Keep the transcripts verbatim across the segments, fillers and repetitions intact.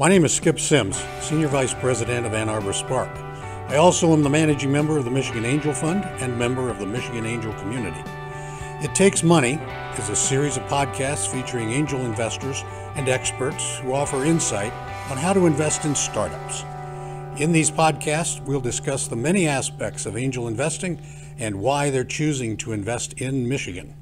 My name is Skip Simms, Senior Vice President of Ann Arbor SPARK. I also am the managing member of the Michigan Angel Fund and member of the Michigan Angel community. It Takes Money is a series of podcasts featuring angel investors and experts who offer insight on how to invest in startups. In these podcasts, we'll discuss the many aspects of angel investing and why they're choosing to invest in Michigan.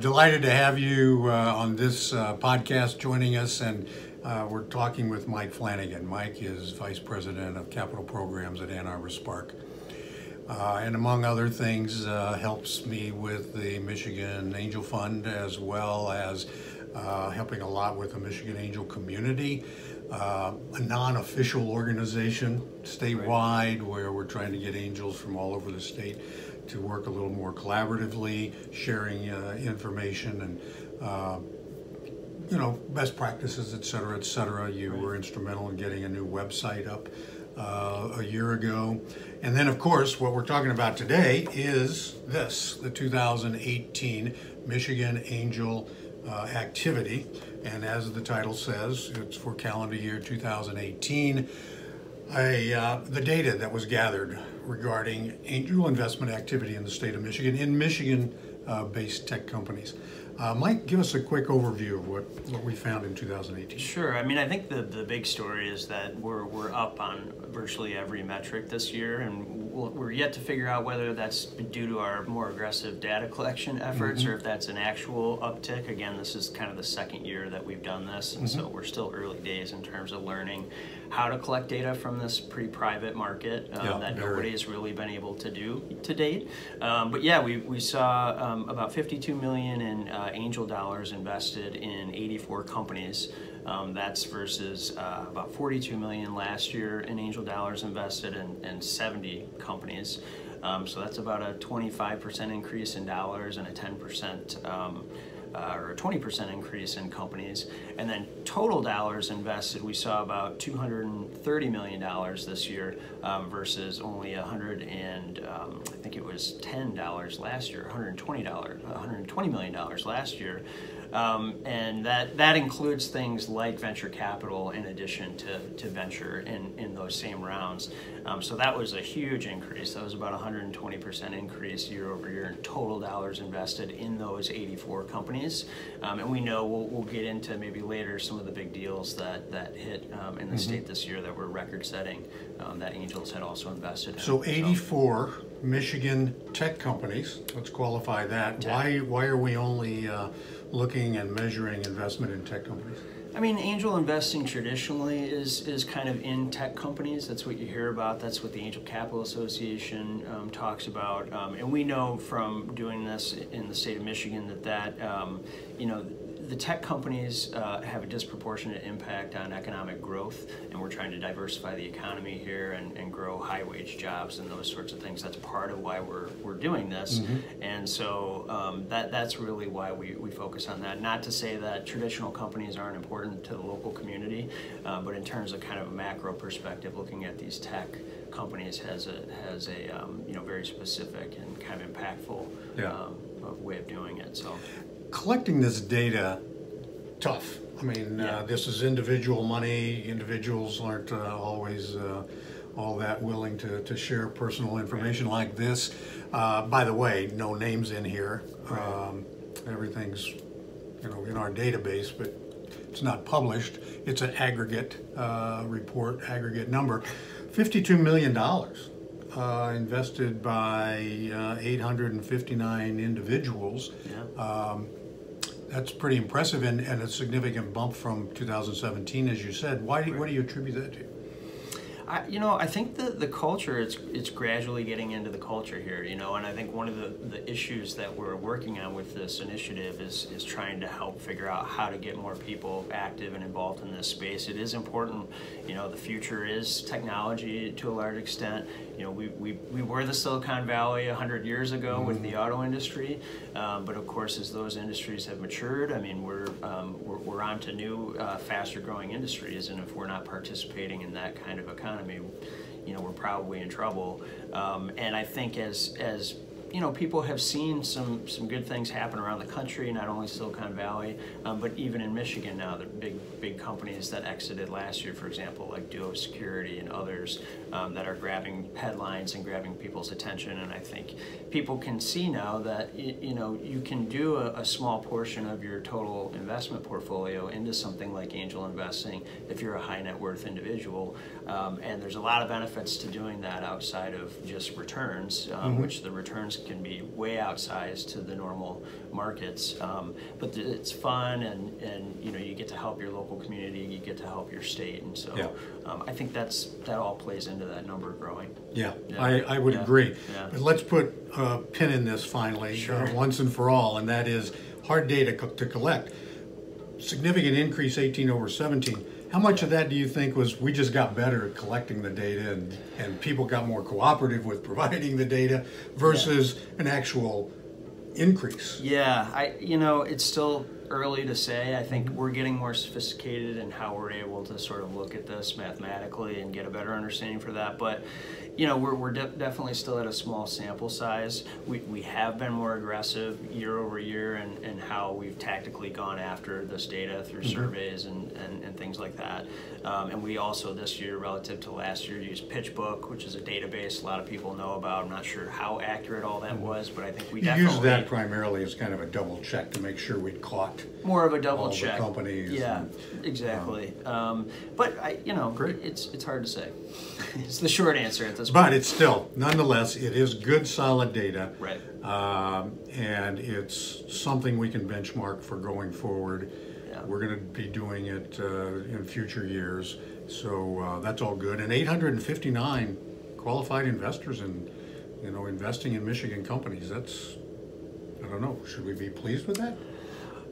Delighted to have you uh, on this uh, podcast joining us, and uh, we're talking with Mike Flanagan. Mike is Vice President of Capital Programs at Ann Arbor SPARK. Uh, and among other things, uh, helps me with the Michigan Angel Fund, as well as uh, helping a lot with the Michigan Angel community, uh, a non-official organization statewide where we're trying to get angels from all over the state to work a little more collaboratively, sharing uh, information and uh, you know, best practices, et cetera, et cetera. You were instrumental in getting a new website up Uh, a year ago. And then, of course, what we're talking about today is this, the two thousand eighteen Michigan Angel uh, activity. And as the title says, it's for calendar year two thousand eighteen. I, uh, the data that was gathered regarding angel investment activity in the state of Michigan, in Michigan-based uh, tech companies. Uh, Mike, give us a quick overview of what, what we found in two thousand eighteen. Sure. I mean, I think the, the big story is that we're, we're up on virtually every metric this year, and we'll, we're yet to figure out whether that's due to our more aggressive data collection efforts mm-hmm. or if that's an actual uptick. Again, this is kind of the second year that we've done this, and mm-hmm. so we're still early days in terms of learning how to collect data from this pretty private market um, yeah, that nobody has really been able to do to date. Um, but yeah, we, we saw um, about fifty-two million dollars in uh, angel dollars invested in eighty-four companies. Um, that's versus uh, about forty-two million dollars last year in angel dollars invested in, in seventy companies. Um, so that's about a twenty-five percent increase in dollars and a ten percent um, Uh, or a twenty percent increase in companies. And then total dollars invested, we saw about two hundred thirty million dollars this year um, versus only one hundred and um, I think it was ten dollars last year, one hundred twenty million dollars last year. Um, and that, that includes things like venture capital in addition to, to venture in, in those same rounds. Um, so that was a huge increase. That was about one hundred twenty percent increase year over year in total dollars invested in those eighty-four companies. Um, and we know we'll, we'll get into maybe later some of the big deals that, that hit um, in the mm-hmm. state this year that were record setting um, that angels had also invested in. So eighty-four so. Michigan tech companies, let's qualify that. Tech. Why, why are we only uh, looking and measuring investment in tech companies? I mean, angel investing traditionally is is kind of in tech companies. That's what you hear about. That's what the Angel Capital Association um, talks about. Um, and we know from doing this in the state of Michigan that that, um, you know, the tech companies uh, have a disproportionate impact on economic growth, and we're trying to diversify the economy here and, and grow high-wage jobs and those sorts of things. That's part of why we're we're doing this, mm-hmm. and so um, that that's really why we, we focus on that. Not to say that traditional companies aren't important to the local community, uh, but in terms of kind of a macro perspective, looking at these tech companies has a has a um, you know, very specific and kind of impactful yeah. um, way of doing it. So. Collecting this data, tough. I mean, yeah. uh, this is individual money. Individuals aren't uh, always uh, all that willing to, to share personal information right. like this. Uh, by the way, no names in here. Right. Um, everything's, you know, in our database, but it's not published. It's an aggregate uh, report, aggregate number. fifty-two million dollars uh, invested by uh, eight hundred fifty-nine individuals. Yeah. Um, That's pretty impressive and, and a significant bump from two thousand seventeen, as you said. Why do, what do you attribute that to? I, you know, I think the, the culture, it's it's gradually getting into the culture here, you know, and I think one of the, the issues that we're working on with this initiative is, is trying to help figure out how to get more people active and involved in this space. It is important, you know, the future is technology to a large extent. You know, we, we, we were the Silicon Valley one hundred years ago mm-hmm. with the auto industry, um, but of course, as those industries have matured, I mean, we're, um, we're, we're on to new, uh, faster growing industries, and if we're not participating in that kind of economy, you know, we're probably in trouble. Um, and I think as as you know, people have seen some some good things happen around the country, not only Silicon Valley, um, but even in Michigan now. The big big companies that exited last year, for example, like Duo Security and others, um, that are grabbing headlines and grabbing people's attention. And I think people can see now that you, you know you can do a, a small portion of your total investment portfolio into something like angel investing if you're a high net worth individual. Um, and there's a lot of benefits to doing that outside of just returns, um, mm-hmm. which the returns can be way outsized to the normal markets. Um, but it's fun, and, and you know you get to help your local community, you get to help your state, and so yeah. um, I think that's that all plays into that number growing. Yeah, yeah. I, I would yeah. agree. Yeah. But let's put a pin in this finally, sure. uh, once and for all, and that is hard data co to collect. Significant increase eighteen over seventeen. How much of that do you think was we just got better at collecting the data, and, and people got more cooperative with providing the data versus yeah. an actual increase? Yeah, I you know, it's still early to say. I think we're getting more sophisticated in how we're able to sort of look at this mathematically and get a better understanding for that. But you know, we're, we're de definitely still at a small sample size. We, we have been more aggressive year over year in, in how we've tactically gone after this data through mm-hmm. surveys and, and, and things like that. Um, and we also this year, relative to last year, used PitchBook, which is a database a lot of people know about. I'm not sure how accurate all that was, but I think we you definitely... used that primarily as kind of a double check to make sure we'd caught more of a double all check. The companies. Yeah, and, exactly. Um, um, but, I, you know, great. it's it's hard to say. It's the short answer at this point. But it's still, nonetheless, it is good, solid data. Right. Um, and it's something we can benchmark for going forward. Yeah. We're going to be doing it uh, in future years. So uh, that's all good. And eight hundred fifty-nine qualified investors in, you know, investing in Michigan companies. That's, I don't know, should we be pleased with that?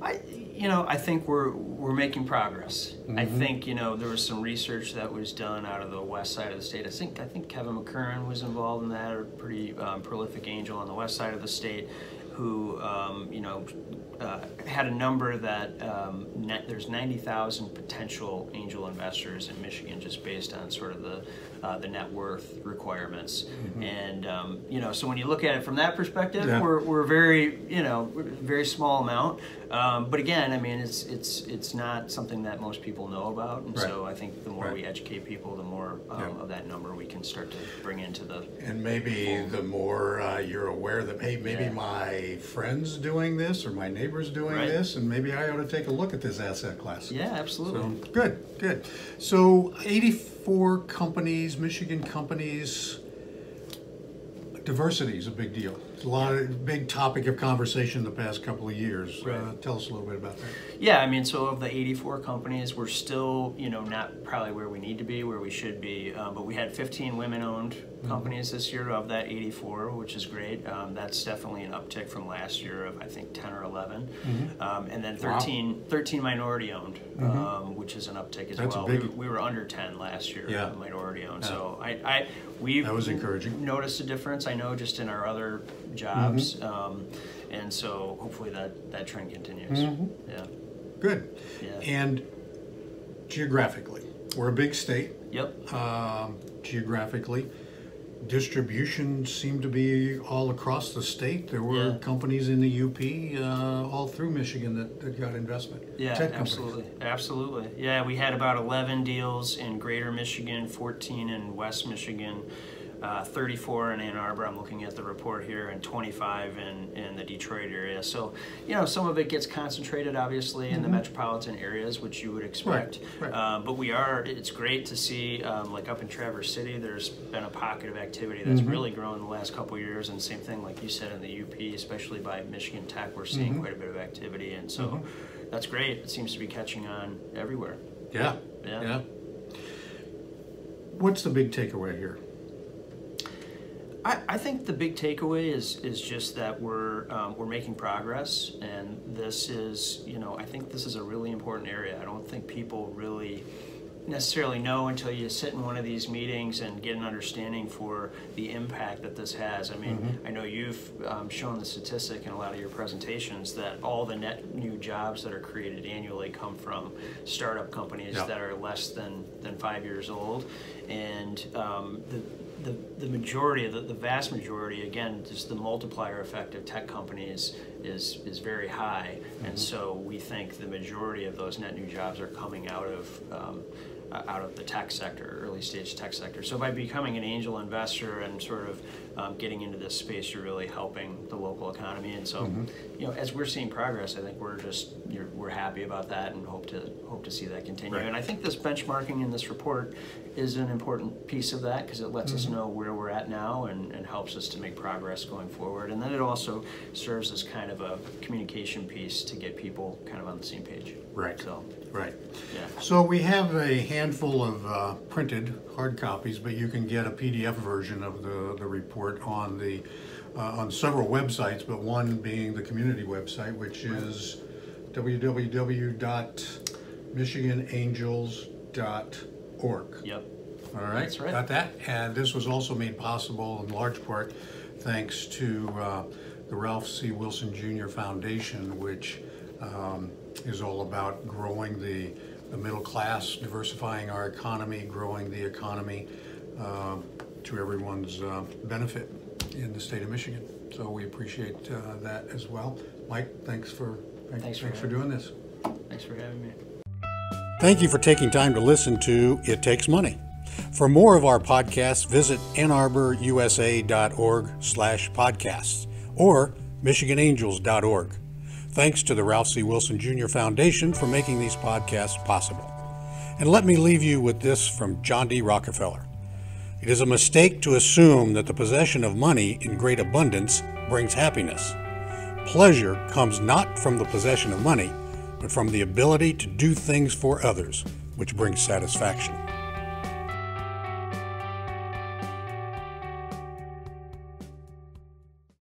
I, you know, I think we're we're making progress. Mm-hmm. I think you know there was some research that was done out of the west side of the state. I think I think Kevin McCurran was involved in that, a pretty um, prolific angel on the west side of the state, who um, you know uh, had a number that um, net, there's ninety thousand potential angel investors in Michigan just based on sort of the uh, the net worth requirements. Mm-hmm. And um, you know, so when you look at it from that perspective, yeah. we're we're very you know very small amount. Um, but again, I mean, it's it's it's not something that most people know about, and right. so I think the more right. we educate people, the more um, yeah. of that number we can start to bring into the. And maybe um, the more uh, you're aware that hey, maybe yeah. my friend's doing this or my neighbor's doing right. this, and maybe I ought to take a look at this asset class. Yeah, absolutely. So, good, good. So eighty-four companies, Michigan companies. Diversity is a big deal. It's a lot of big topic of conversation the past couple of years. Right. Uh, tell us a little bit about that. Yeah, I mean, so of the eighty-four companies, we're still, you know, not probably where we need to be, where we should be, um, but we had fifteen women-owned companies mm-hmm. this year of that eighty-four, which is great. Um, that's definitely an uptick from last year of I think ten or eleven, mm-hmm. um, and then thirteen, wow. thirteen minority-owned, mm-hmm. um, which is an uptick as that's well. Big... We, we were under ten last year, yeah. minority-owned. Yeah. So I, I we've that was encouraging. Noticed a difference. I know just in our other jobs, mm-hmm. um, and so hopefully that, that trend continues. Mm-hmm. Yeah, good. Yeah. And geographically, we're a big state. Yep. Um, geographically, distribution seemed to be all across the state. There were yeah. companies in the U P, uh, all through Michigan that, that got investment. Yeah, tech absolutely, companies. Absolutely. Yeah, we had about eleven deals in Greater Michigan, fourteen in West Michigan. Uh, thirty-four in Ann Arbor, I'm looking at the report here, and twenty-five in, in the Detroit area. So, you know, some of it gets concentrated, obviously, in mm-hmm. the metropolitan areas, which you would expect. Right, right. Uh, but we are, it's great to see, um, like up in Traverse City, there's been a pocket of activity that's mm-hmm. really grown in the last couple of years. And same thing, like you said, in the U P, especially by Michigan Tech, we're seeing mm-hmm. quite a bit of activity. And so mm-hmm. that's great. It seems to be catching on everywhere. Yeah. Yeah. yeah. What's the big takeaway here? I, I think the big takeaway is is just that we're um, we're making progress, and this is you know I think this is a really important area. I don't think people really necessarily know until you sit in one of these meetings and get an understanding for the impact that this has. I mean, mm-hmm. I know you've um, shown the statistic in a lot of your presentations that all the net new jobs that are created annually come from startup companies yeah. that are less than than five years old, and um, the the, the majority, the, the vast majority, again, just the multiplier effect of tech companies is, is very high. Mm-hmm. And so we think the majority of those net new jobs are coming out of um, out of the tech sector, early stage tech sector. So by becoming an angel investor and sort of um, getting into this space, you're really helping the local economy. And so, mm-hmm. you know, as we're seeing progress, I think we're just you're, we're happy about that and hope to hope to see that continue. Right. And I think this benchmarking in this report is an important piece of that because it lets mm-hmm. us know where we're at now and, and helps us to make progress going forward. And then it also serves as kind of a communication piece to get people kind of on the same page. Right. So. Right. Yeah. So we have a handful of uh, printed hard copies, but you can get a P D F version of the, the report on the uh, on several websites, but one being the community website, which is w w w dot michigan angels dot org. Yep. All right. That's right. Got that. And this was also made possible in large part thanks to uh, the Ralph C Wilson Junior Foundation, which um, is all about growing the, the middle class, diversifying our economy, growing the economy uh, to everyone's uh, benefit in the state of Michigan. So we appreciate uh, that as well. Mike, thanks for thanks, thanks, for, thanks for doing this. Thanks for having me. Thank you for taking time to listen to It Takes Money. For more of our podcasts, visit ann arbor u s a dot org slash podcasts or michigan angels dot org. Thanks to the Ralph C. Wilson Junior Foundation for making these podcasts possible. And let me leave you with this from John D. Rockefeller. It is a mistake to assume that the possession of money in great abundance brings happiness. Pleasure comes not from the possession of money, but from the ability to do things for others, which brings satisfaction.